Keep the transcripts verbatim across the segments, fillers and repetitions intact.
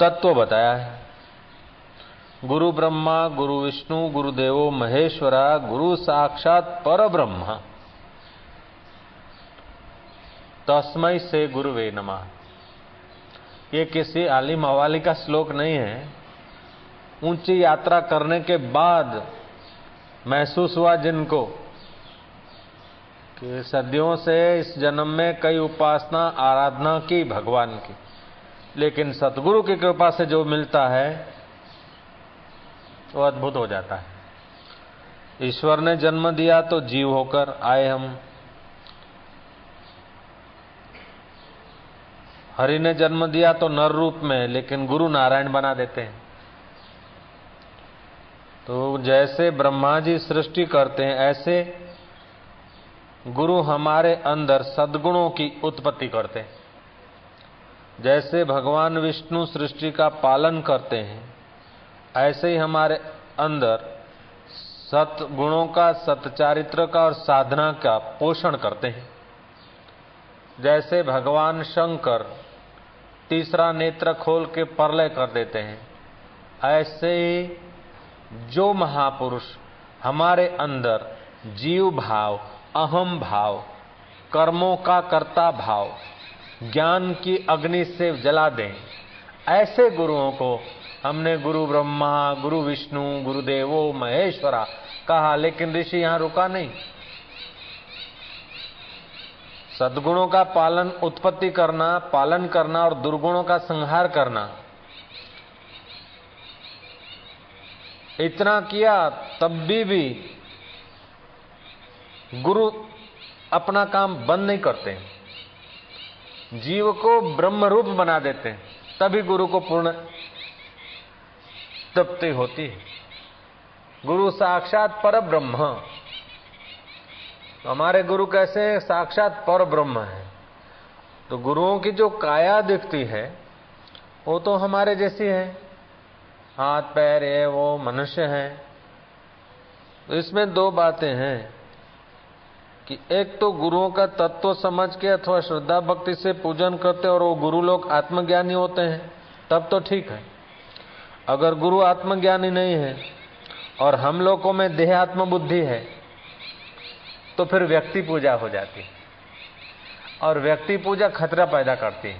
तत्व बताया है। गुरु ब्रह्मा, गुरु विष्णु, गुरुदेव महेश्वरा, गुरु साक्षात परब्रह्मा, तस्मै से गुरुवे नमः। ये किसी आलिम हवाली का श्लोक नहीं है। ऊंची यात्रा करने के बाद महसूस हुआ जिनको कि सदियों से इस जन्म में कई उपासना आराधना की भगवान की, लेकिन सतगुरु की कृपा से जो मिलता है वो अद्भुत हो जाता है। ईश्वर ने जन्म दिया तो जीव होकर आए हम, हरि ने जन्म दिया तो नर रूप में, लेकिन गुरु नारायण बना देते हैं। तो जैसे ब्रह्मा जी सृष्टि करते हैं, ऐसे गुरु हमारे अंदर सद्गुणों की उत्पत्ति करते हैं। जैसे भगवान विष्णु सृष्टि का पालन करते हैं, ऐसे ही हमारे अंदर सद्गुणों का, सत्चारित्र का और साधना का पोषण करते हैं। जैसे भगवान शंकर तीसरा नेत्र खोल के परलय कर देते हैं, ऐसे ही जो महापुरुष हमारे अंदर जीव भाव, अहम भाव, कर्मों का कर्ता भाव, ज्ञान की अग्नि से जला दें, ऐसे गुरुओं को हमने गुरु ब्रह्मा, गुरु विष्णु, गुरुदेवो महेश्वरा कहा, लेकिन ऋषि यहां रुका नहीं। सद्गुणों का पालन, उत्पत्ति करना, पालन करना और दुर्गुणों का संहार करना, इतना किया तब भी, भी गुरु अपना काम बंद नहीं करते, जीव को ब्रह्म रूप बना देते हैं, तभी गुरु को पूर्ण तृप्ति होती है। गुरु साक्षात परब्रह्म। हमारे गुरु कैसे हैं? साक्षात परब्रह्म है। तो गुरुओं की जो काया दिखती है वो तो हमारे जैसी है, हाथ पैर है, वो मनुष्य है। तो इसमें दो बातें हैं कि एक तो गुरुओं का तत्व समझ के अथवा श्रद्धा भक्ति से पूजन करते और वो गुरु लोग आत्मज्ञानी होते हैं तब तो ठीक है। अगर गुरु आत्मज्ञानी नहीं है और हम लोगों में देह आत्म बुद्धि है तो फिर व्यक्ति पूजा हो जाती है, और व्यक्ति पूजा खतरा पैदा करती है।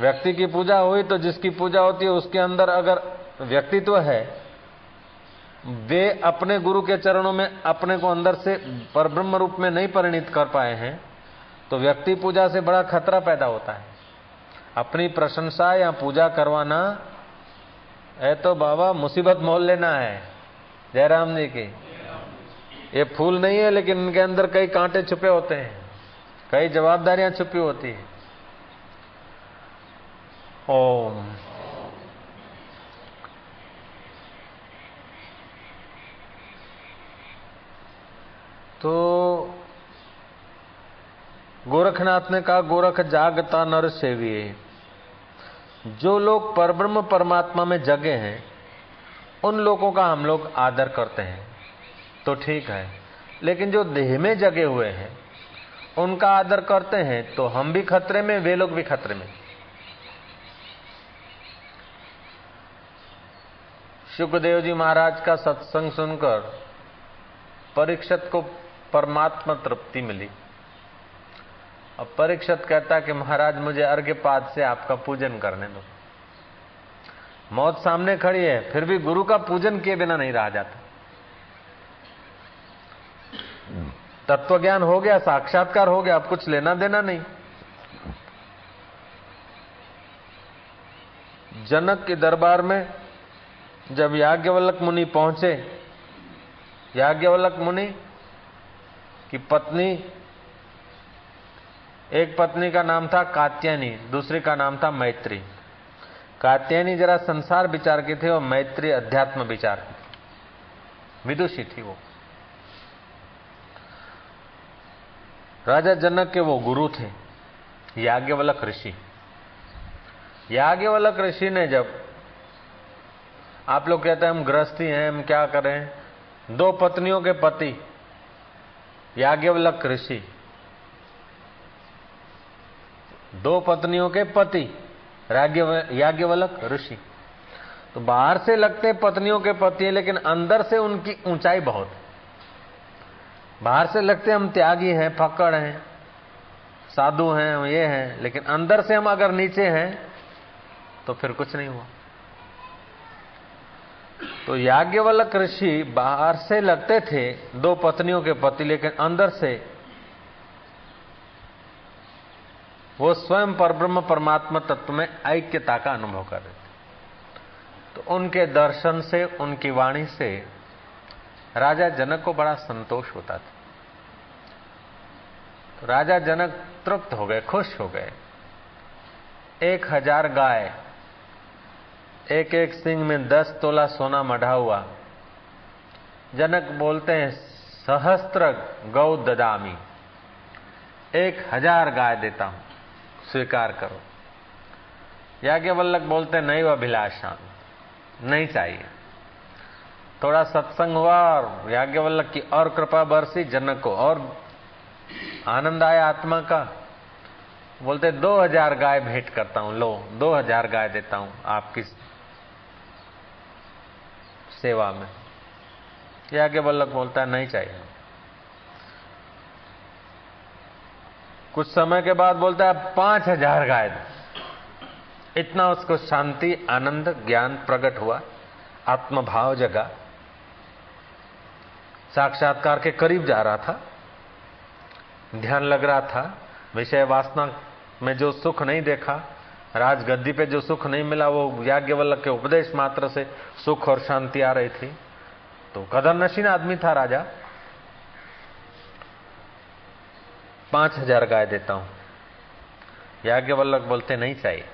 व्यक्ति की पूजा हुई तो जिसकी पूजा होती है उसके अंदर अगर व्यक्तित्व है, वे अपने गुरु के चरणों में अपने को अंदर से परब्रह्म रूप में नहीं परिणित कर पाए हैं तो व्यक्ति पूजा से बड़ा खतरा पैदा होता है। अपनी प्रशंसा या पूजा करवाना है तो बाबा मुसीबत मोल लेना है। जयराम जी की। ये फूल नहीं है लेकिन इनके अंदर कई कांटे छुपे होते हैं, कई जवाबदारियां छुपी होती है। ओम। तो गोरखनाथ ने कहा, गोरख जागता नर सेविए। जो लोग परब्रह्म परमात्मा में जगे हैं उन लोगों का हम लोग आदर करते हैं तो ठीक है, लेकिन जो देह में जगे हुए हैं उनका आदर करते हैं तो हम भी खतरे में, वे लोग भी खतरे में। शुकदेव जी महाराज का सत्संग सुनकर परीक्षित को परमात्मा तृप्ति मिली। अब परीक्षित कहता कि महाराज मुझे अर्घ्यपाद से आपका पूजन करने दो। मौत सामने खड़ी है फिर भी गुरु का पूजन किए बिना नहीं रहा जाता। तत्व ज्ञान हो गया, साक्षात्कार हो गया, अब कुछ लेना देना नहीं। जनक के दरबार में जब याज्ञवल्क्य मुनि पहुंचे, याज्ञवल्क्य मुनि की पत्नी, एक पत्नी का नाम था कात्यायनी, दूसरी का नाम था मैत्री। कात्यायनी जरा संसार विचार की थी और मैत्री अध्यात्म विचार की थी, विदुषी थी वो। राजा जनक के वो गुरु थे याज्ञवल्क्य ऋषि। याज्ञवल्क्य ऋषि ने, जब आप लोग कहते हैं हम गृहस्थी हैं, हम क्या करें, दो पत्नियों के पति याज्ञवल्क्य ऋषि, दो पत्नियों के पति याज्ञवल्क ऋषि। तो बाहर से लगते पत्नियों के पति हैं, लेकिन अंदर से उनकी ऊंचाई बहुत। बाहर से लगते हम त्यागी हैं, फक्कड़ हैं, साधु हैं, हम ये हैं, लेकिन अंदर से हम अगर नीचे हैं तो फिर कुछ नहीं हुआ। तो याज्ञवल्क ऋषि बाहर से लगते थे दो पत्नियों के पति, लेकिन अंदर से वो स्वयं परब्रह्म परमात्मा तत्व में ऐक्यता का अनुभव कर रहे थे। तो उनके दर्शन से, उनकी वाणी से राजा जनक को बड़ा संतोष होता था। तो राजा जनक तृप्त हो गए, खुश हो गए। एक हजार गाय, एक एक सिंह में दस तोला सोना मढ़ा हुआ। जनक बोलते हैं सहस्त्र गौ ददामी, एक हजार गाय देता हूं, स्वीकार करो। याज्ञवल्क बोलते नहीं अभिलाषा, नहीं चाहिए। थोड़ा सत्संग हुआ और याज्ञवल्क की और कृपा बरसी, जनक को और आनंद आया आत्मा का। बोलते दो हजार गाय भेंट करता हूं, लो दो हजार गाय देता हूं आपकी सेवा में। याज्ञवल्क बोलता है नहीं चाहिए। कुछ समय के बाद बोलता है पांच हजार गाय। इतना उसको शांति, आनंद, ज्ञान प्रकट हुआ, आत्मभाव जगा, साक्षात्कार के करीब जा रहा था, ध्यान लग रहा था। विषय वासना में जो सुख नहीं देखा, राज गद्दी पे जो सुख नहीं मिला, वो याज्ञवल्क्य के उपदेश मात्र से सुख और शांति आ रही थी। तो कदरनशीन आदमी था राजा। पांच हजार गाय देता हूं। याज्ञवल्क्य बोलते नहीं चाहिए।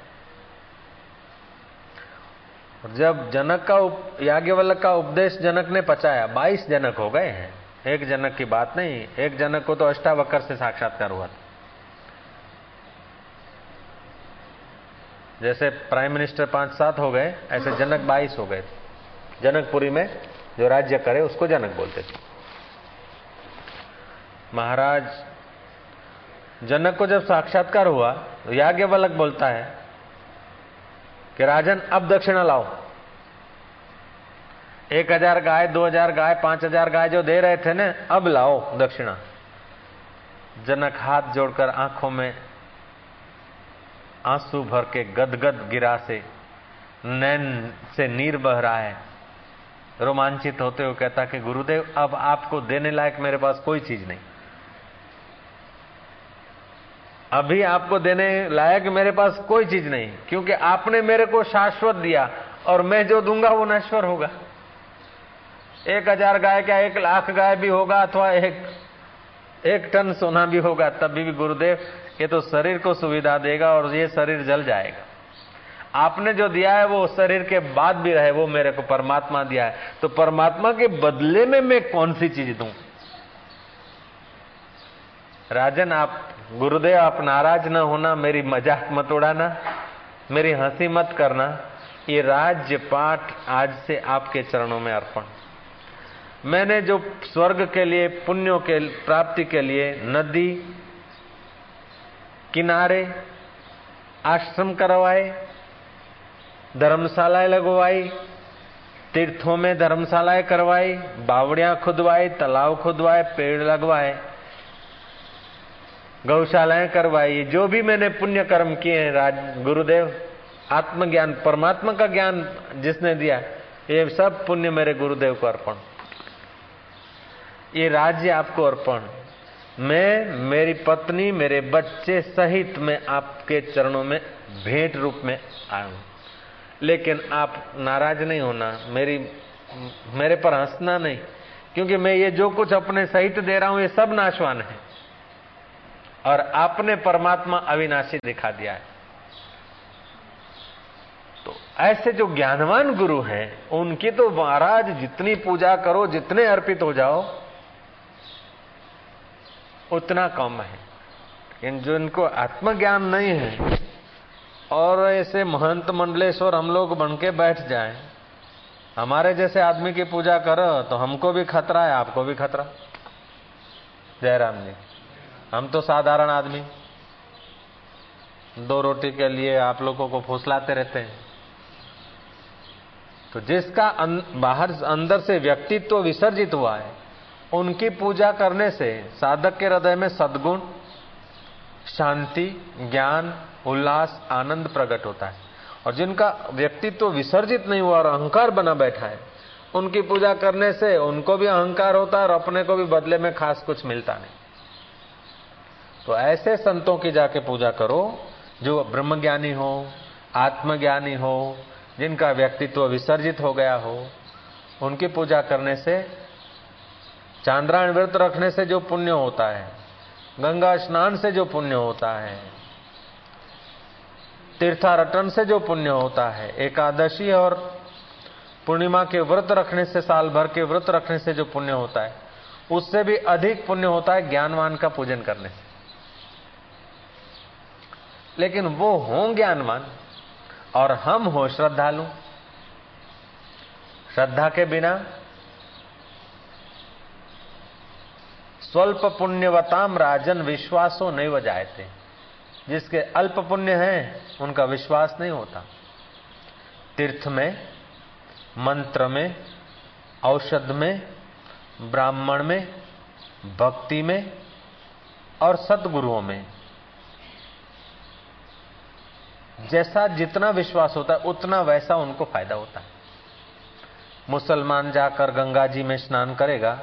और जब जनक का याज्ञवल्क्य का उपदेश जनक ने पचाया, बाईस जनक हो गए हैं, एक जनक की बात नहीं। एक जनक को तो अष्टावक्र से साक्षात्कार हुआ था। जैसे प्राइम मिनिस्टर पांच सात हो गए, ऐसे जनक बाईस हो गए थे। जनकपुरी में जो राज्य करे उसको जनक बोलते थे। महाराज जनक को जब साक्षात्कार हुआ तो याज्ञवल्क्य बोलता है कि राजन अब दक्षिणा लाओ। एक हजार गाय, दो हजार गाय, पांच हजार गाय जो दे रहे थे ना, अब लाओ दक्षिणा। जनक हाथ जोड़कर आंखों में आंसू भर के गदगद गिरा से, नैन से नीर बह रहा है। रोमांचित होते हुए कहता कि गुरुदेव अब आपको देने लायक मेरे पास कोई चीज नहीं। अभी आपको देने लायक मेरे पास कोई चीज नहीं, क्योंकि आपने मेरे को शाश्वत दिया और मैं जो दूंगा वो नश्वर होगा। एक हजार गाय क्या एक लाख गाय भी होगा, अथवा एक एक टन सोना भी होगा, तभी भी गुरुदेव ये तो शरीर को सुविधा देगा और ये शरीर जल जाएगा। आपने जो दिया है वो शरीर के बाद भी रहे, वो मेरे को परमात्मा दिया है। तो परमात्मा के बदले में मैं कौन सी चीज दूं? राजन आप गुरुदेव आप नाराज न होना, मेरी मजाक मत उड़ाना, मेरी हंसी मत करना। ये राज्य पाठ आज से आपके चरणों में अर्पण। मैंने जो स्वर्ग के लिए, पुण्यों के प्राप्ति के लिए नदी किनारे आश्रम करवाए, धर्मशालाएं लगवाई, तीर्थों में धर्मशालाएं करवाई, बावड़ियां खुदवाई, तालाब खुदवाए, पेड़ लगवाए, गौशालाएं करवाई। जो भी मैंने पुण्य कर्म किए हैं राज गुरुदेव, आत्मज्ञान परमात्मा का ज्ञान जिसने दिया, ये सब पुण्य मेरे गुरुदेव को अर्पण। ये राज्य आपको अर्पण। मैं, मेरी पत्नी, मेरे बच्चे सहित मैं आपके चरणों में भेंट रूप में आया हूं, लेकिन आप नाराज नहीं होना, मेरी मेरे पर हंसना नहीं, क्योंकि मैं ये जो कुछ अपने सहित दे रहा हूं ये सब नाशवान है और आपने परमात्मा अविनाशी दिखा दिया है। तो ऐसे जो ज्ञानवान गुरु हैं उनकी तो महाराज जितनी पूजा करो, जितने अर्पित हो जाओ, उतना कम है। लेकिन जिनको आत्मज्ञान नहीं है और ऐसे महंत मंडलेश्वर हम लोग बनके बैठ जाएं, हमारे जैसे आदमी की पूजा करो तो हमको भी खतरा है, आपको भी खतरा। जय राम जी। हम तो साधारण आदमी, दो रोटी के लिए आप लोगों को फुसलाते रहते हैं। तो जिसका अन, बाहर अंदर से व्यक्तित्व विसर्जित हुआ है, उनकी पूजा करने से साधक के हृदय में सद्गुण, शांति, ज्ञान, उल्लास, आनंद प्रकट होता है। और जिनका व्यक्तित्व विसर्जित नहीं हुआ और अहंकार बना बैठा है, उनकी पूजा करने से उनको भी अहंकार होता है और अपने को भी बदले में खास कुछ मिलता नहीं। तो ऐसे संतों की जाके पूजा करो जो ब्रह्मज्ञानी हो, आत्मज्ञानी हो, जिनका व्यक्तित्व विसर्जित हो गया हो। उनकी पूजा करने से, चांद्रायण व्रत रखने से जो पुण्य होता है, गंगा स्नान से जो पुण्य होता है, तीर्थाटन से जो पुण्य होता है, एकादशी और पूर्णिमा के व्रत रखने से, साल भर के व्रत रखने से जो पुण्य होता है, उससे भी अधिक पुण्य होता है ज्ञानवान का पूजन करने से। लेकिन वो हों ज्ञानवान और हम हो श्रद्धालु। श्रद्धा के बिना स्वल्प पुण्यवताम राजन विश्वासो नहीं वजायते। जिसके अल्प पुण्य हैं उनका विश्वास नहीं होता। तीर्थ में, मंत्र में, औषध में, ब्राह्मण में, भक्ति में और सद्गुरुओं में जैसा जितना विश्वास होता है उतना वैसा उनको फायदा होता है। मुसलमान जाकर गंगा जी में स्नान करेगा,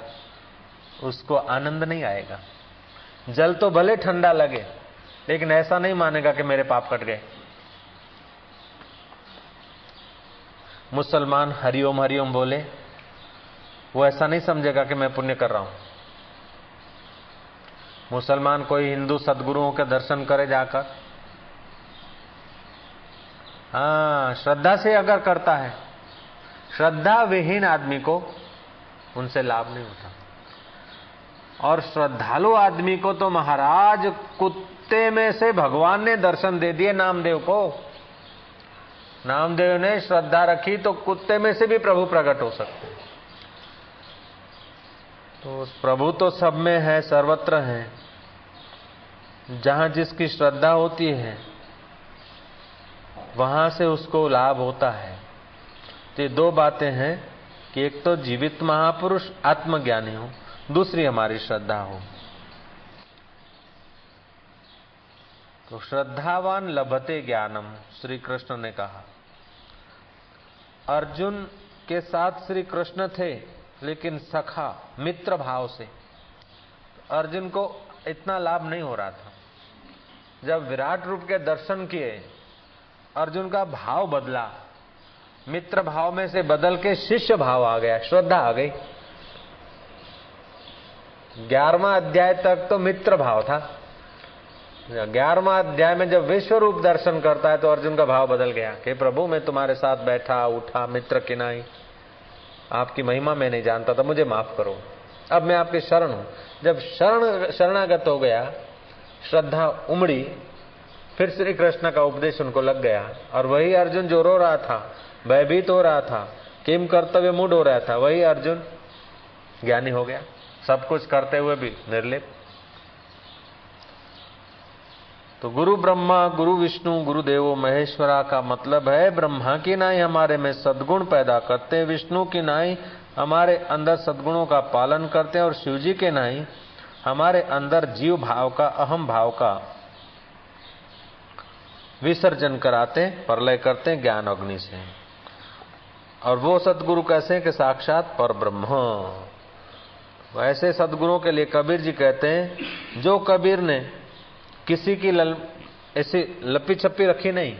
उसको आनंद नहीं आएगा। जल तो भले ठंडा लगे, लेकिन ऐसा नहीं मानेगा कि मेरे पाप कट गए। मुसलमान हरिओम हरिओम बोले, वो ऐसा नहीं समझेगा कि मैं पुण्य कर रहा हूं। मुसलमान कोई हिंदू सद्गुरुओं के दर्शन करे जाकर, हाँ, श्रद्धा से अगर करता है। श्रद्धा विहीन आदमी को उनसे लाभ नहीं होता। और श्रद्धालु आदमी को तो महाराज कुत्ते में से भगवान ने दर्शन दे दिए नामदेव को। नामदेव ने श्रद्धा रखी तो कुत्ते में से भी प्रभु प्रकट हो सकते। तो प्रभु तो सब में है, सर्वत्र है। जहां जिसकी श्रद्धा होती है वहां से उसको लाभ होता है। तो ये दो बातें हैं कि एक तो जीवित महापुरुष आत्मज्ञानी हो, दूसरी हमारी श्रद्धा हो। तो श्रद्धावान लभते ज्ञानम, श्री कृष्ण ने कहा। अर्जुन के साथ श्री कृष्ण थे, लेकिन सखा मित्र भाव से। अर्जुन को इतना लाभ नहीं हो रहा था। जब विराट रूप के दर्शन किए, अर्जुन का भाव बदला, मित्र भाव में से बदल के शिष्य भाव आ गया, श्रद्धा आ गई। ग्यारहवां अध्याय तक तो मित्र भाव था। ग्यारहवां अध्याय में जब विश्व रूप दर्शन करता है तो अर्जुन का भाव बदल गया कि प्रभु मैं तुम्हारे साथ बैठा उठा मित्र किनाई, आपकी महिमा मैं नहीं जानता था, मुझे माफ करो, अब मैं आपके शरण हूं। जब शरण शरणागत हो गया, श्रद्धा उमड़ी, फिर श्री कृष्ण का उपदेश उनको लग गया। और वही अर्जुन जो रो रहा था, भयभीत हो रहा था, किम कर्तव्य मूड हो रहा था, वही अर्जुन ज्ञानी हो गया, सब कुछ करते हुए भी निर्लिप। तो गुरु ब्रह्मा, गुरु विष्णु, गुरु देवो महेश्वरा का मतलब है ब्रह्मा की नाई हमारे में सद्गुण पैदा करते, विष्णु की नाई हमारे अंदर सद्गुणों का पालन करते हैं, और शिव जी के नाई हमारे अंदर जीव भाव का, अहम भाव का विसर्जन कराते, प्रलय करते ज्ञान अग्नि से। और वो सद्गुरु कैसे हैं कि साक्षात परब्रह्म। वैसे सद्गुरुओं के लिए कबीर जी कहते हैं, जो कबीर ने किसी की ऐसी लपी छपी रखी नहीं।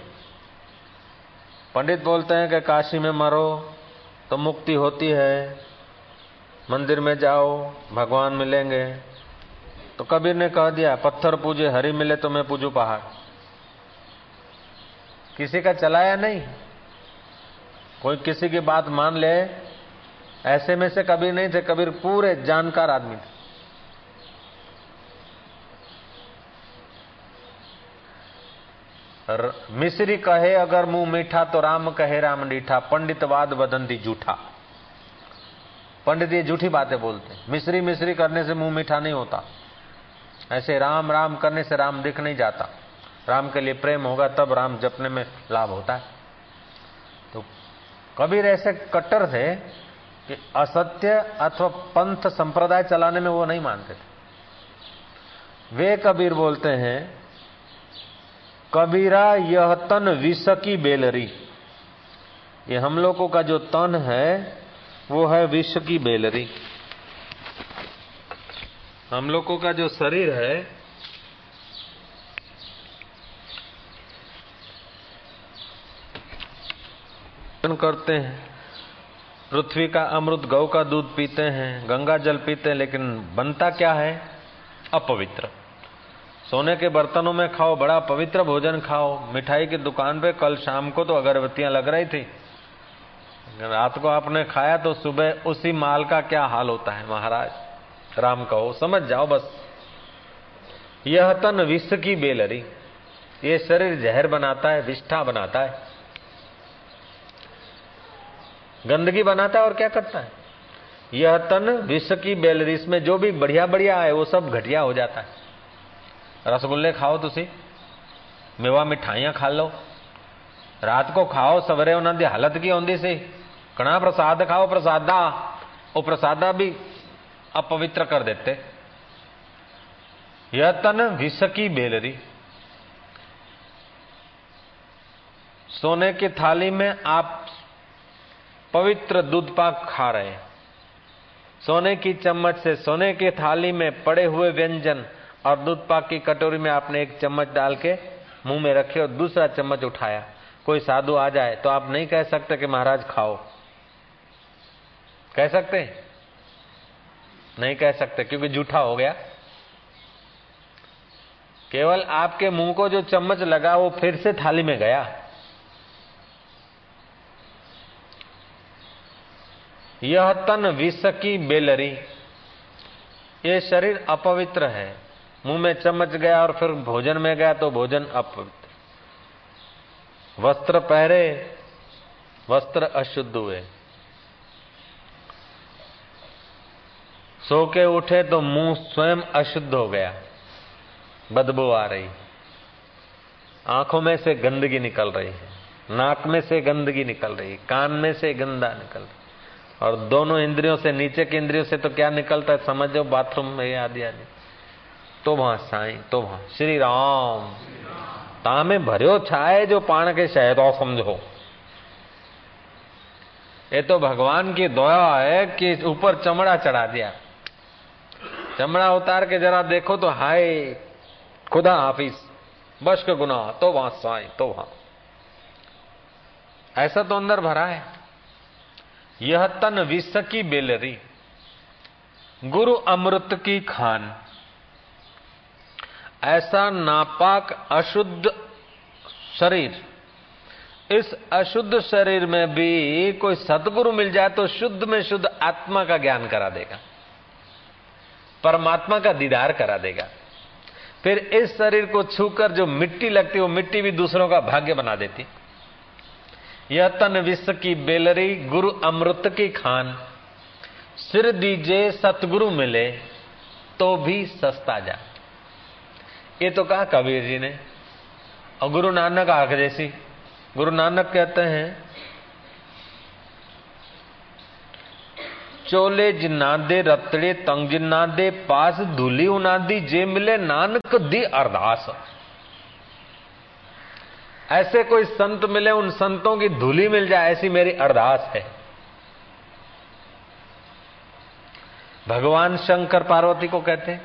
पंडित बोलते हैं कि काशी में मरो तो मुक्ति होती है, मंदिर में जाओ भगवान मिलेंगे। तो कबीर ने कह दिया, पत्थर पूजे हरि मिले तो मैं पूजू पहाड़। किसी का चलाया नहीं, कोई किसी की बात मान ले, ऐसे में से कबीर नहीं थे। कबीर पूरे जानकार आदमी थे। मिस्री कहे अगर मुंह मीठा तो राम कहे राम डीठा, पंडित वाद वदंती झूठा। पंडित ये झूठी बातें बोलते। मिस्री मिस्री करने से मुंह मीठा नहीं होता। ऐसे राम राम करने से राम दिख नहीं जाता। राम के लिए प्रेम होगा तब राम जपने में लाभ होता है। तो कबीर ऐसे कट्टर थे कि असत्य अथवा पंथ संप्रदाय चलाने में वो नहीं मानते थे। वे कबीर बोलते हैं, कबीरा यह तन विषकी बेलरी, ये हम लोगों का जो तन है वो है विष की बेलरी। हम लोगों का जो शरीर है करते हैं, पृथ्वी का अमृत गौ का दूध पीते हैं, गंगा जल पीते हैं, लेकिन बनता क्या है? अपवित्र। सोने के बर्तनों में खाओ, बड़ा पवित्र भोजन खाओ। मिठाई की दुकान पे कल शाम को तो अगरबत्तियां लग रही थी, रात को आपने खाया तो सुबह उसी माल का क्या हाल होता है। महाराज राम कहो, समझ जाओ बस। यह तन विष की बेलरी, ये शरीर जहर बनाता है, विष्ठा बनाता है, गंदगी बनाता है और क्या करता है। यह तन विष की बेलरी, इसमें जो भी बढ़िया बढ़िया है वो सब घटिया हो जाता है। रसगुल्ले खाओ, तुसी मेवा मिठाइयां खा लो, रात को खाओ, सवेरे उन्होंने हालत की होंदी सी। कणा प्रसाद खाओ, प्रसादा वो प्रसादा भी अपवित्र कर देते। यह तन विष की बेलरी। सोने की थाली में आप पवित्र दूध पाक खा रहे हैं, सोने की चम्मच से सोने की थाली में पड़े हुए व्यंजन, और दूध पाक की कटोरी में आपने एक चम्मच डाल के मुंह में रखे और दूसरा चम्मच उठाया। कोई साधु आ जाए तो आप नहीं कह सकते कि महाराज खाओ, कह सकते हैं? नहीं कह सकते, क्योंकि झूठा हो गया। केवल आपके मुंह को जो चम्मच लगा वो फिर से थाली में गया। यह तन विष की बेलरी, ये शरीर अपवित्र है। मुंह में चम्मच गया और फिर भोजन में गया तो भोजन अपवित्र। वस्त्र पहरे, वस्त्र अशुद्ध हुए। सो के उठे तो मुंह स्वयं अशुद्ध हो गया, बदबू आ रही, आंखों में से गंदगी निकल रही है, नाक में से गंदगी निकल रही है, कान में से गंदा निकल रही है, और दोनों इंद्रियों से, नीचे के इंद्रियों से तो क्या निकलता है समझो, बाथरूम में आदि आदि। तो वहां साईं, तो वहां श्री राम, तामे भरियो छाए जो पान के शहद, और समझो ये तो भगवान की दया है कि ऊपर चमड़ा चढ़ा दिया। चमड़ा उतार के जरा देखो तो हाय खुदा हाफिज, बश के गुनाह। तो वहां साईं, तो वहां ऐसा तो अंदर भरा है। यह तन विष की बेलरी, गुरु अमृत की खान। ऐसा नापाक अशुद्ध शरीर, इस अशुद्ध शरीर में भी कोई सदगुरु मिल जाए तो शुद्ध में शुद्ध आत्मा का ज्ञान करा देगा, परमात्मा का दीदार करा देगा। फिर इस शरीर को छूकर जो मिट्टी लगती है वो मिट्टी भी दूसरों का भाग्य बना देती। यह तन विष की बेलरी, गुरु अमृत की खान। सिर दीजे सतगुरु मिले तो भी सस्ता जा। ये तो कहा कबीर जी ने, और गुरु नानक आग जैसी। गुरु नानक कहते हैं, चोले जिना दे रतड़े तंग जिना दे पास धूली उना दी, जे मिले नानक दी अरदास। ऐसे कोई संत मिले, उन संतों की धूली मिल जाए, ऐसी मेरी अरदास है। भगवान शंकर पार्वती को कहते हैं,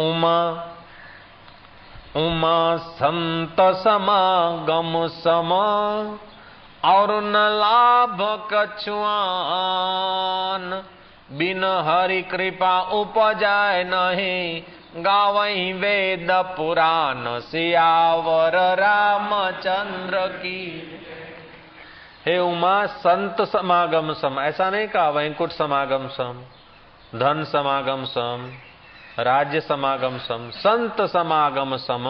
उमा उमा संत समागम समा, और न लाभ कछुआन, बिन हरि कृपा उपजाए नहीं, गावई वेद पुराण सियावर रामचंद्र की। हे उमा संत समागम सम, ऐसा नहीं कहा वैंकुट समागम सम, धन समागम सम, राज्य समागम सम, संत समागम सम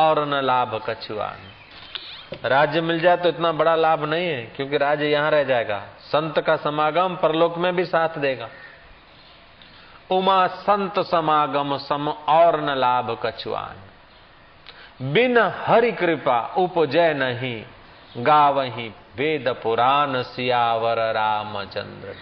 और न लाभ कछुआन। राज्य मिल जाए तो इतना बड़ा लाभ नहीं है, क्योंकि राज्य यहाँ रह जाएगा। संत का समागम परलोक में भी साथ देगा। उमा संत समागम सम और न लाभ कछुआन। बिन हरि कृपा उपजय नहीं, गावहीं वेद पुराण सियावर रामचंद्र।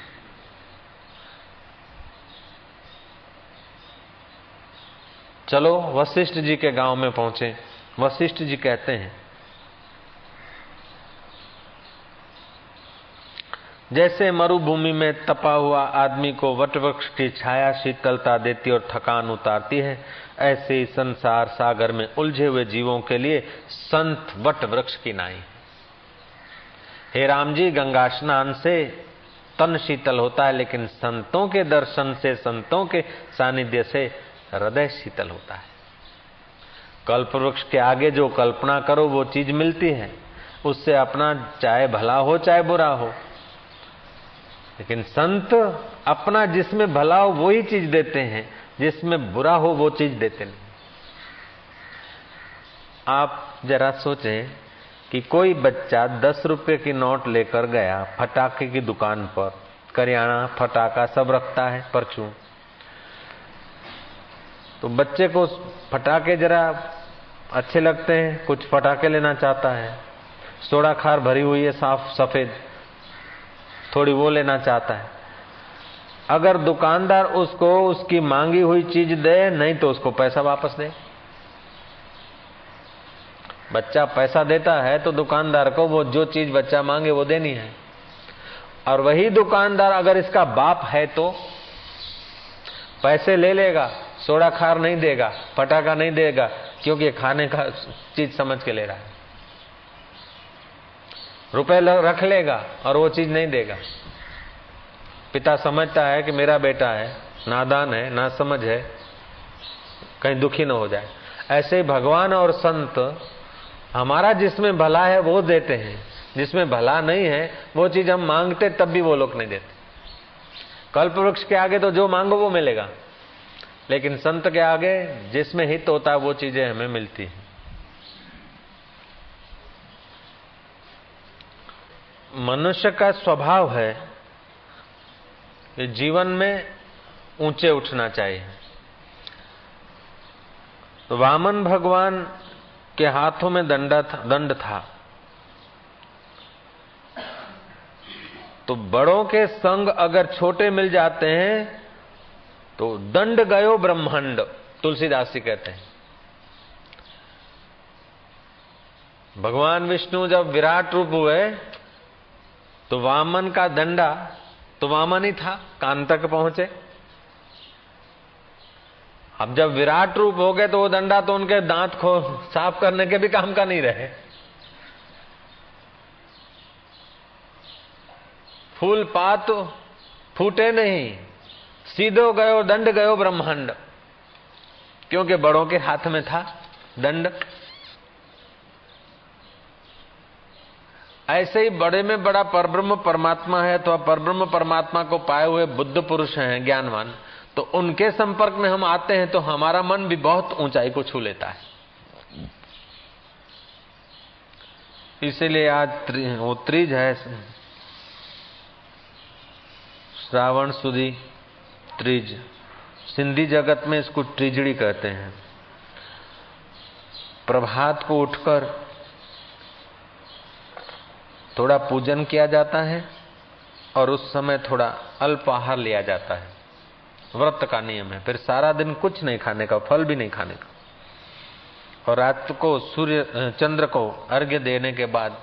चलो वशिष्ठ जी के गांव में पहुंचे। वशिष्ठ जी कहते हैं, जैसे मरुभूमि में तपा हुआ आदमी को वटवृक्ष की छाया शीतलता देती और थकान उतारती है, ऐसे ही संसार सागर में उलझे हुए जीवों के लिए संत वटवृक्ष की नाई। हे राम जी, गंगा स्नान से तन शीतल होता है, लेकिन संतों के दर्शन से, संतों के सानिध्य से हृदय शीतल होता है। कल्पवृक्ष के आगे जो कल्पना करो वो चीज मिलती है, उससे अपना चाहे भला हो चाहे बुरा हो, लेकिन संत अपना जिसमें भला हो वो ही चीज देते हैं, जिसमें बुरा हो वो चीज देते नहीं। आप जरा सोचें कि कोई बच्चा दस रुपए की नोट लेकर गया फटाके की दुकान पर, करियाना फटाका सब रखता है परचू, तो बच्चे को फटाके जरा अच्छे लगते हैं, कुछ फटाके लेना चाहता है, सोडा खार भरी हुई है साफ सफेद, थोड़ी वो लेना चाहता है। अगर दुकानदार उसको उसकी मांगी हुई चीज दे नहीं तो उसको पैसा वापस दे। बच्चा पैसा देता है तो दुकानदार को वो जो चीज बच्चा मांगे वो देनी है, और वही दुकानदार अगर इसका बाप है तो पैसे ले लेगा, सोडा खार नहीं देगा, फटाका नहीं देगा, क्योंकि खाने का चीज समझ के ले रहा है, रुपए रख लेगा और वो चीज नहीं देगा। पिता समझता है कि मेरा बेटा है, नादान है, ना समझ है, कहीं दुखी न हो जाए। ऐसे ही भगवान और संत हमारा जिसमें भला है वो देते हैं, जिसमें भला नहीं है वो चीज हम मांगते तब भी वो लोग नहीं देते। कल्पवृक्ष के आगे तो जो मांगो वो मिलेगा, लेकिन संत के आगे जिसमें हित होता है वो चीजें हमें मिलती है। मनुष्य का स्वभाव है कि जीवन में ऊंचे उठना चाहिए। वामन भगवान के हाथों में दंड था, दंड था तो बड़ों के संग अगर छोटे मिल जाते हैं तो दंड गयो ब्रह्मांड, तुलसीदास जी कहते हैं। भगवान विष्णु जब विराट रूप हुए तो वामन का दंडा तो वामन ही था, कान तक पहुंचे। अब जब विराट रूप हो गए तो वो दंडा तो उनके दांत को साफ करने के भी काम का नहीं रहे। फूल पात फूटे नहीं, सीधो गयो दंड गयो ब्रह्मांड, क्योंकि बड़ों के हाथ में था दंड। ऐसे ही बड़े में बड़ा परब्रह्म परमात्मा है, तो परब्रह्म परमात्मा को पाए हुए बुद्ध पुरुष हैं ज्ञानवान, तो उनके संपर्क में हम आते हैं तो हमारा मन भी बहुत ऊंचाई को छू लेता है। इसीलिए आज त्रि, वो त्रिज है, श्रावण सुदी त्रिज, सिंधी जगत में इसको त्रिजड़ी कहते हैं। प्रभात को उठकर थोड़ा पूजन किया जाता है और उस समय थोड़ा अल्प आहार लिया जाता है, व्रत का नियम है। फिर सारा दिन कुछ नहीं खाने का, फल भी नहीं खाने का, और रात को सूर्य चंद्र को अर्घ्य देने के बाद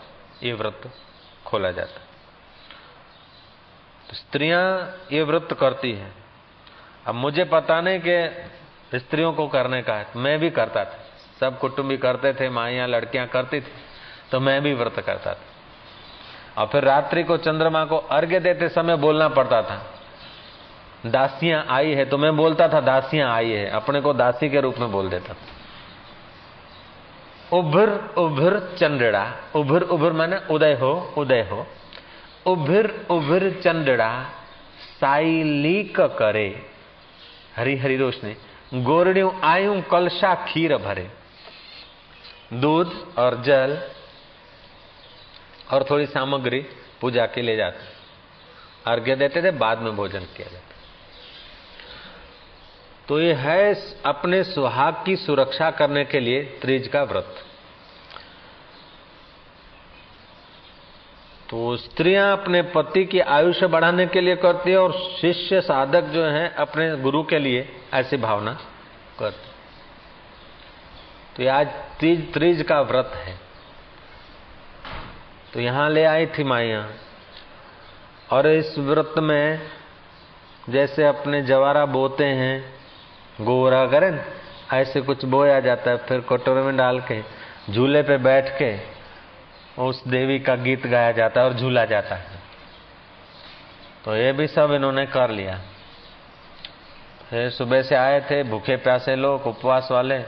ये व्रत खोला जाता है। तो स्त्रियां ये व्रत करती हैं। अब मुझे पता नहीं कि स्त्रियों को करने का है, मैं भी करता था, सब कुटुंबी करते थे, माइयां लड़कियां करती थी, तो मैं भी व्रत करता था। और फिर रात्रि को चंद्रमा को अर्घ्य देते समय बोलना पड़ता था दासियां आई है, तो मैं बोलता था दासियां आई है, अपने को दासी के रूप में बोल देता था। उभर उभर चंद्रड़ा, उभर उभर माने उदय हो, उदय हो, उभर उभर चंद्रड़ा साई लीक करे, हरी हरी रोशनी, गोरड़ियों आयूं कलशा खीर भरे, दूध और जल और थोड़ी सामग्री पूजा के ले जाते, अर्घ्य देते थे, बाद में भोजन किया जाता। तो ये है अपने सुहाग की सुरक्षा करने के लिए त्रीज का व्रत। तो स्त्रियां अपने पति की आयुष्य बढ़ाने के लिए करती है और शिष्य साधक जो है अपने गुरु के लिए ऐसी भावना करते। तो ये आज तीज त्रीज का व्रत है। तो यहां ले आई थी माइयां और इस व्रत में जैसे अपने जवारा बोते हैं, गोरा गरन ऐसे कुछ बोया जाता है, फिर कटोरे में डाल के झूले पे बैठ के उस देवी का गीत गाया जाता है और झूला जाता है। तो ये भी सब इन्होंने कर लिया। फिर सुबह से आए थे भूखे प्यासे लोग, उपवास वाले,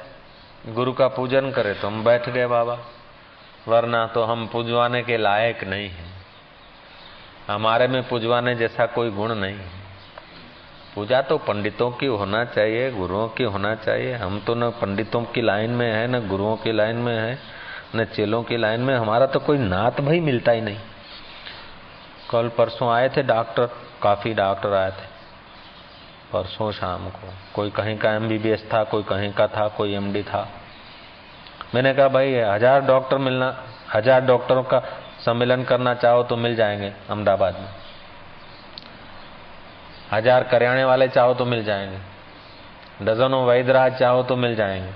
गुरु का पूजन करे तो हम बैठ गए बाबा, वरना तो हम पूजवाने के लायक नहीं हैं, हमारे में पूजवाने जैसा कोई गुण नहीं है। पूजा तो पंडितों की होना चाहिए, गुरुओं की होना चाहिए। हम तो न पंडितों की लाइन में है, न गुरुओं की लाइन में है, न चेलों की लाइन में, हमारा तो कोई नात भाई मिलता ही नहीं। कल परसों आए थे डॉक्टर, काफी डॉक्टर आए थे परसों शाम को, कोई कहीं का एम बी बी एस था, कोई कहीं का था, कोई एम डी था। मैंने कहा भाई हजार डॉक्टर मिलना, हजार डॉक्टरों का सम्मेलन करना चाहो तो मिल जाएंगे अहमदाबाद में, हजार करियाने वाले चाहो तो मिल जाएंगे, डजनों वैद्यराज चाहो तो मिल जाएंगे,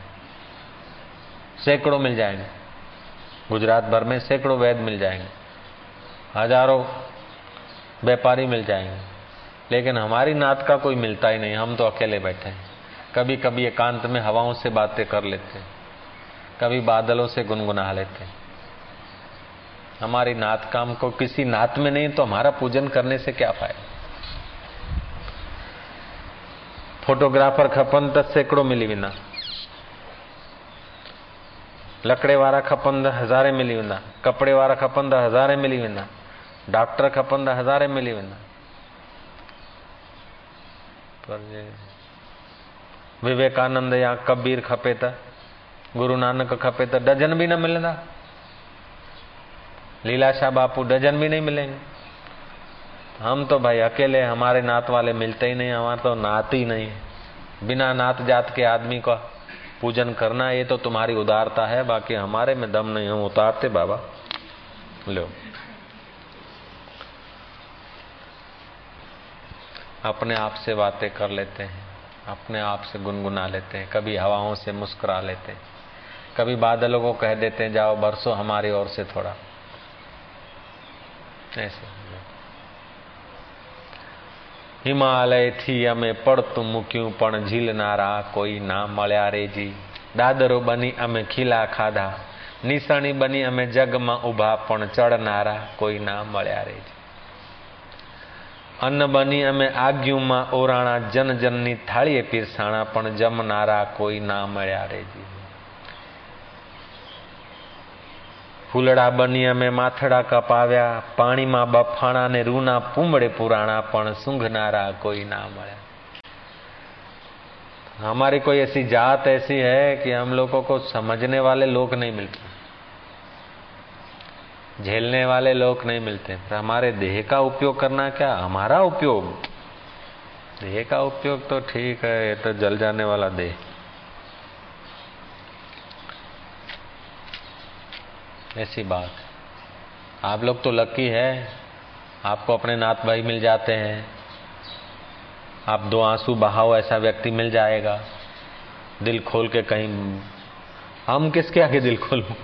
सैकड़ों मिल जाएंगे, गुजरात भर में सैकड़ों वैद्य मिल जाएंगे, हजारों व्यापारी मिल जाएंगे, लेकिन हमारी नात का कोई मिलता ही नहीं। हम तो अकेले बैठे हैं। कभी कभी एकांत में हवाओं से बातें कर लेते हैं, कभी बादलों से गुनगुना लेते हैं। हमारी नात काम को किसी नात में नहीं, तो हमारा पूजन करने से क्या फायदा। फोटोग्राफर खपन तो सैकड़ों मिली विना, लकड़े वारा खपन तो हजारे मिली विना, कपड़े वारा खपन तो हजारे मिली विना, डॉक्टर खपन तो हजारे मिली विना, पर विवेकानंद या कबीर खपे तो, गुरु नानक खपे तो डजन भी न मिलंदा, लीलाशाह बापू डजन भी नहीं मिलेंगे। हम तो भाई अकेले, हमारे नात वाले मिलते ही नहीं, हमारा तो नात ही नहीं है। बिना नात जात के आदमी का पूजन करना, ये तो तुम्हारी उदारता है, बाकी हमारे में दम नहीं, हम उतारते बाबा। लो अपने आप से बातें कर लेते हैं, अपने आप से गुनगुना लेते हैं, कभी हवाओं से मुस्कुरा लेते हैं, कभी बादलों को कह देते हैं जाओ बरसो हमारी ओर से थोड़ा, ऐसे। हिमालय थी अमे पड़तु मुक्यूं पण झीलनारा कोई ना मळ्या रे जी, दादरो बनी अमे खिला खाधा, निसणी बनी अमे जग मां उभा पण चढ़नारा कोई ना मळ्या रे जी, अन्न बनी अमे आग्यूं मां ओराणा जन जननी थाळीए पीरसाणा पण जमनारा कोई ना मळ्या रे जी, फूलड़ा बनिया में माथड़ा कपाव्या, पानी में बफाणा ने रूना पूमड़े पुराणा पण सूंघनारा कोई ना मळ्या। हमारी कोई ऐसी जात ऐसी है कि हम लोगों को समझने वाले लोग नहीं मिलते, झेलने वाले लोग नहीं मिलते। पर हमारे देह का उपयोग करना, क्या हमारा उपयोग, देह का उपयोग तो ठीक है, ये तो जल जाने वाला देह। ऐसी बात। आप लोग तो लकी है, आपको अपने नात भाई मिल जाते हैं, आप दो आंसू बहाओ ऐसा व्यक्ति मिल जाएगा, दिल खोल के कहीं। हम किसके आगे दिल खोलूं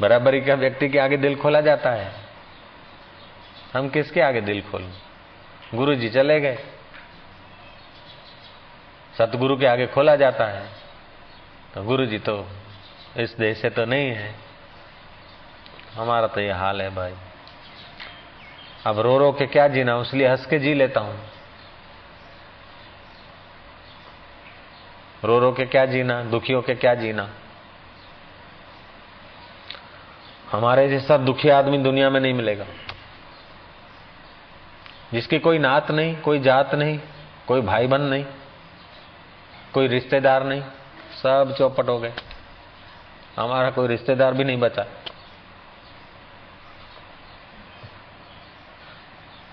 बराबरी का व्यक्ति के आगे दिल खोला जाता है, हम किसके आगे दिल खोलूं। गुरु जी चले गए, सतगुरु के आगे खोला जाता है, तो गुरु जी तो इस देश से तो नहीं है। हमारा तो ये हाल है भाई। अब रो रो के क्या जीना, इसलिए हंस के जी लेता हूं। रो रो के क्या जीना, दुखियों के क्या जीना। हमारे जैसा दुखी आदमी दुनिया में नहीं मिलेगा, जिसकी कोई नात नहीं, कोई जात नहीं, कोई भाई बहन नहीं, कोई रिश्तेदार नहीं, सब चौपट हो गए। हमारा कोई रिश्तेदार भी नहीं बचा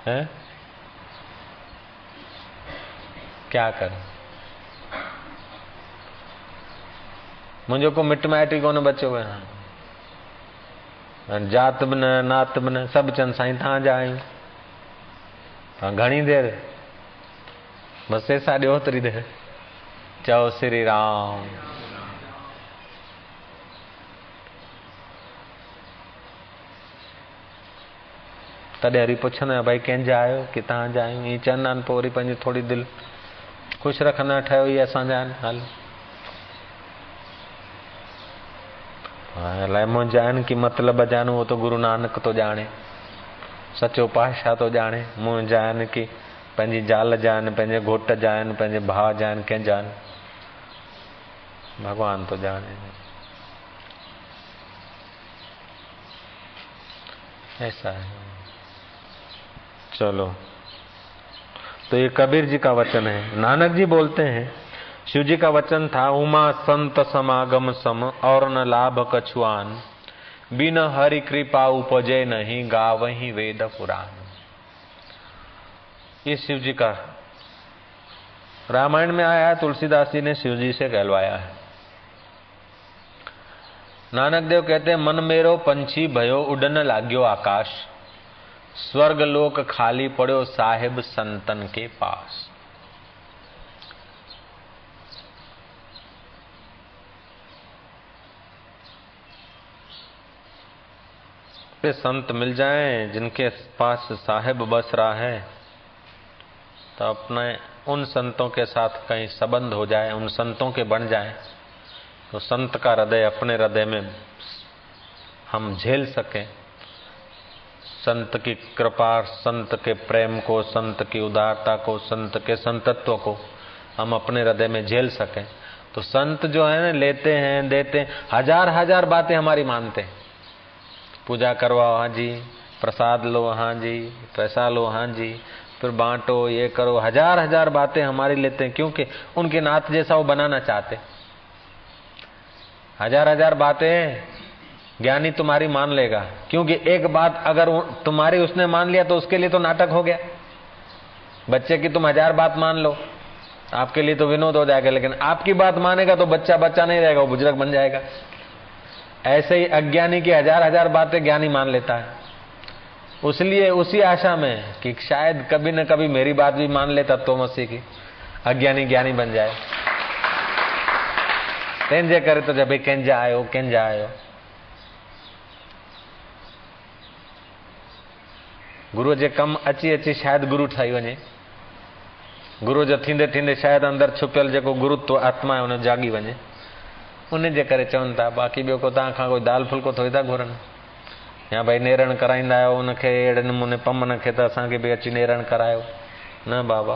है। क्या करूं? मुझे को मिट माइटी कोन बचो भेण, जात बि न नात बि न, सभु चंद साईं तव्हां जा आहियूं। तव्हां घणी देरि बसि सेसा ॾियो ओतिरी देरि, चओ श्री राम। तॾहिं वरी पुछंदा आहियो भाई कंहिंजा आहियो, कि तव्हां जा आहियूं। ईअं चवंदा आहिनि, पोइ वरी पंहिंजी थोरी दिलि ख़ुशि रखंदा, ठहियो इहे असांजा आहिनि, हल। अलाए मुंहिंजा आहिनि कि मतिलब जा आहिनि, उहो त गुरु नानक तो ॼाणे, सचो पातशाह तो ॼाणे। मुंहिंजा आहिनि कि पंहिंजी ज़ाल जा आहिनि, पंहिंजे घोट जा आहिनि, पंहिंजे भाउ जा आहिनि, कंहिंजा आहिनि, भॻवान तो ॼाणे। ऐसा है। चलो, तो ये कबीर जी का वचन है। नानक जी बोलते हैं, शिव जी का वचन था, उमा संत समागम सम और न लाभ कछुआन, बिन हरि कृपा उपजे नहीं गावही वेद पुराण। ये शिव जी का, रामायण में आया है, तुलसीदास जी ने शिव जी से कहलवाया है। नानक देव कहते हैं, मन मेरो पंछी भयो उड़न लाग्यो आकाश, स्वर्ग लोक खाली पड़ो साहिब संतन के पास। पे संत मिल जाएं जिनके पास साहिब बस रहा है, तो अपने उन संतों के साथ कहीं संबंध हो जाए, उन संतों के बन जाएं, तो संत का हृदय अपने हृदय में हम झेल सकें। संत की कृपा, संत के प्रेम को, संत की उदारता को, संत के संतत्व को हम अपने हृदय में झेल सकें। तो संत जो है ना, लेते हैं, देते हैं, हजार हजार बातें हमारी मानते हैं। पूजा करवाओ, हाँ जी, प्रसाद लो, हाँ जी, पैसा लो, हाँ जी, फिर बांटो, ये करो, हजार हजार बातें हमारी लेते हैं, क्योंकि उनके नात जैसा वो बनाना चाहते। हजार हजार बातें ज्ञानी तुम्हारी मान लेगा, क्योंकि एक बात अगर तुम्हारी उसने मान लिया तो उसके लिए तो नाटक हो गया। बच्चे की तुम हजार बात मान लो, आपके लिए तो विनोद हो जाएगा, लेकिन आपकी बात मानेगा तो बच्चा बच्चा नहीं रहेगा, वो बुजुर्ग बन जाएगा। ऐसे ही अज्ञानी की हजार हजार बातें ज्ञानी मान लेता है। उसलिए उसी आशा में कि शायद कभी न कभी मेरी बात भी मान लेता तो मसीह की, अज्ञानी ज्ञानी बन जाए। तेंजे करे तो जब केंजा आयो केंजा आयो। गुरु जे कम अची अची शायद गुरु ठही वने, गुरु जो थींदे थींदे शायद अंदर छुपियल जेको गुरुत्व आत्मा है उन जागी वने, उन जे करे चवनि था। बाक़ी ॿियो को तव्हां खां कोई दाल फुल्को थोरी था घुरनि, या भई नेरण कराईंदा आहियो उनखे अहिड़े नमूने पमन खे त असांखे बि अची नेरण करायो। न बाबा,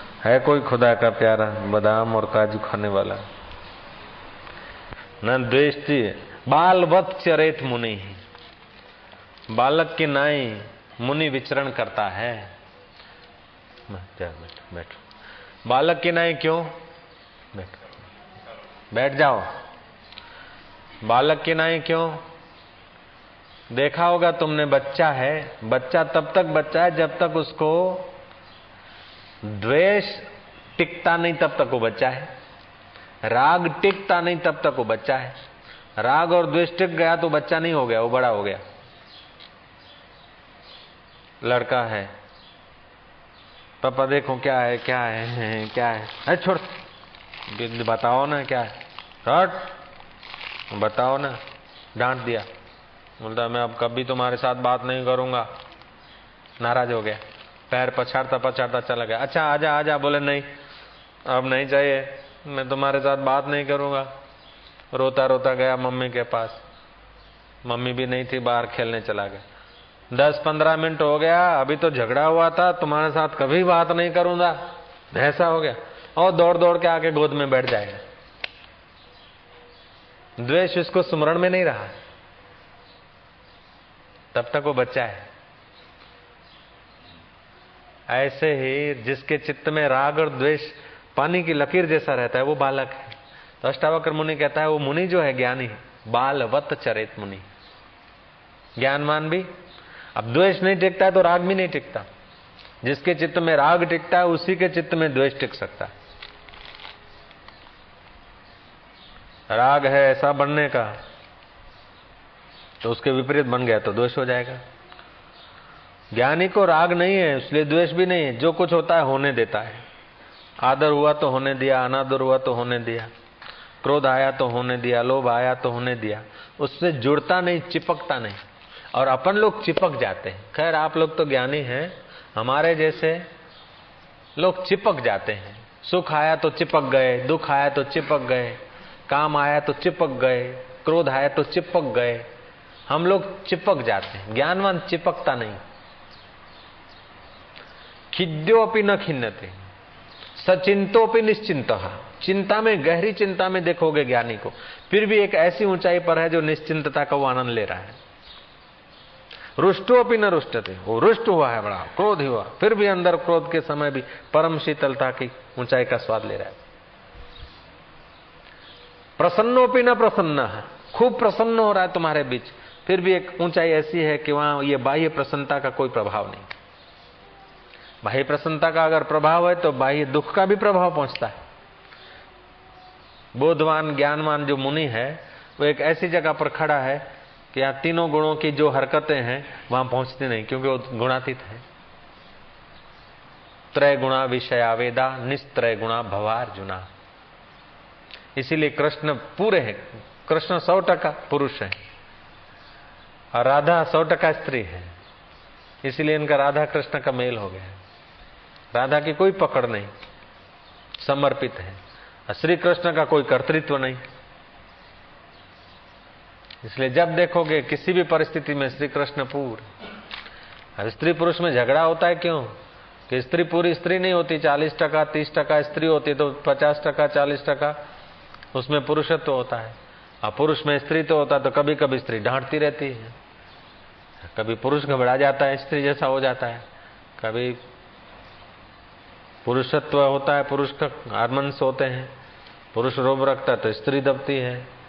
है। कोई खुदा का प्यारा बादाम और काजू खाने वाला न द्वेष्टि बाल वत्सरेत मुनि, बालक की नाई मुनि विचरण करता है। बैठो बैठो, बालक की नाई क्यों? बैठो, बैठ जाओ। बालक की नाई क्यों? देखा होगा तुमने, बच्चा है, बच्चा तब तक बच्चा है जब तक उसको द्वेष टिकता नहीं, तब तक वो बच्चा है। राग टिकता नहीं, तब तक वो बच्चा है। राग और द्वेष टिक गया तो बच्चा नहीं हो गया, वो बड़ा हो गया, लड़का है। पापा देखो क्या है क्या है क्या है, अरे छोड़, बताओ ना क्या है, हट बताओ ना। डांट दिया, बोलता मैं अब कभी तुम्हारे साथ बात नहीं करूंगा। नाराज हो गया, पैर पछाड़ता पछाड़ता चला गया। अच्छा आजा आजा, बोले नहीं अब नहीं चाहिए, मैं तुम्हारे साथ बात नहीं करूंगा। रोता रोता गया मम्मी के पास, मम्मी भी नहीं थी, बाहर खेलने चला गया। दस पंद्रह मिनट हो गया, अभी तो झगड़ा हुआ था, तुम्हारे साथ कभी बात नहीं करूंगा, ऐसा हो गया। और दौड़ दौड़ के आके गोद में बैठ जाएगा। द्वेष उसको स्मरण में नहीं रहा, तब तक वो बच्चा है। ऐसे ही जिसके चित्त में राग और द्वेष पानी की लकीर जैसा रहता है वो बालक है। तो अष्टावक्र मुनि कहता है वो मुनि जो है ज्ञानी बालवत चरित मुनि, ज्ञानमान भी। अब द्वेष नहीं टिकता है तो राग भी नहीं टिकता। जिसके चित्त में राग टिकता है उसी के चित्त में द्वेष टिक सकता है। राग है ऐसा बनने का तो उसके विपरीत बन गया तो द्वेष हो जाएगा। ज्ञानी को राग नहीं है इसलिए द्वेष भी नहीं है। जो कुछ होता है होने देता है। आदर हुआ तो होने दिया, अनादर हुआ तो होने दिया, क्रोध आया तो होने दिया, लोभ आया तो होने दिया। उससे जुड़ता नहीं, चिपकता नहीं। और अपन लोग चिपक जाते हैं। खैर आप लोग तो ज्ञानी हैं, हमारे जैसे लोग चिपक जाते हैं। सुख आया तो चिपक गए, दुख आया तो चिपक गए, काम आया तो चिपक गए, क्रोध आया तो चिपक गए। हम लोग चिपक जाते हैं। ज्ञानवान चिपकता नहीं। खिद्योपि न खिन्नते सचिंतोपि निश्चिंतः। चिंता में, गहरी चिंता में देखोगे ज्ञानी को, फिर भी एक ऐसी ऊंचाई पर है जो निश्चिंतता का वो आनंद ले रहा है। रुष्टोपि न रुष्टते, वो रुष्ट हुआ है, बड़ा क्रोध हुआ, फिर भी अंदर क्रोध के समय भी परम शीतलता की ऊंचाई का स्वाद ले रहा है। प्रसन्नोपि न प्रसन्न है, खूब प्रसन्न हो रहा है तुम्हारे बीच, फिर भी एक ऊंचाई ऐसी है कि वहां ये बाह्य प्रसन्नता का कोई प्रभाव नहीं। बाह्य प्रसन्नता का अगर प्रभाव है तो बाह्य दुख का भी प्रभाव पहुंचता है। बोधवान ज्ञानवान जो मुनि है वो एक ऐसी जगह पर खड़ा है कि यहाँ तीनों गुणों की जो हरकतें हैं वहां पहुंचती नहीं, क्योंकि वो गुणातीत है। त्रय गुणा विषया वेदा निस्त्रय गुणा भवार्जुना। इसीलिए कृष्ण पूरे हैं। कृष्ण सौ टका पुरुष है और राधा सौ टका स्त्री है। इसीलिए इनका राधा कृष्ण का मेल हो गया है। राधा की कोई पकड़ नहीं, समर्पित है। श्री कृष्ण का कोई कर्तृत्व नहीं। इसलिए जब देखोगे किसी भी परिस्थिति में श्री कृष्ण पूर्ण। स्त्री पुरुष में झगड़ा होता है क्यों? कि स्त्री पूरी स्त्री नहीं होती, चालीस टका तीस टका स्त्री होती तो पचास टका चालीस टका उसमें पुरुषत्व होता है। और पुरुष में स्त्री तो होता तो कभी कभी स्त्री डांटती रहती है, कभी पुरुष घबरा जाता है, स्त्री जैसा हो जाता है, कभी पुरुषत्व होता है, पुरुष का हार्मोन्स होते हैं, पुरुष रोब रखता है तो स्त्री दबती है।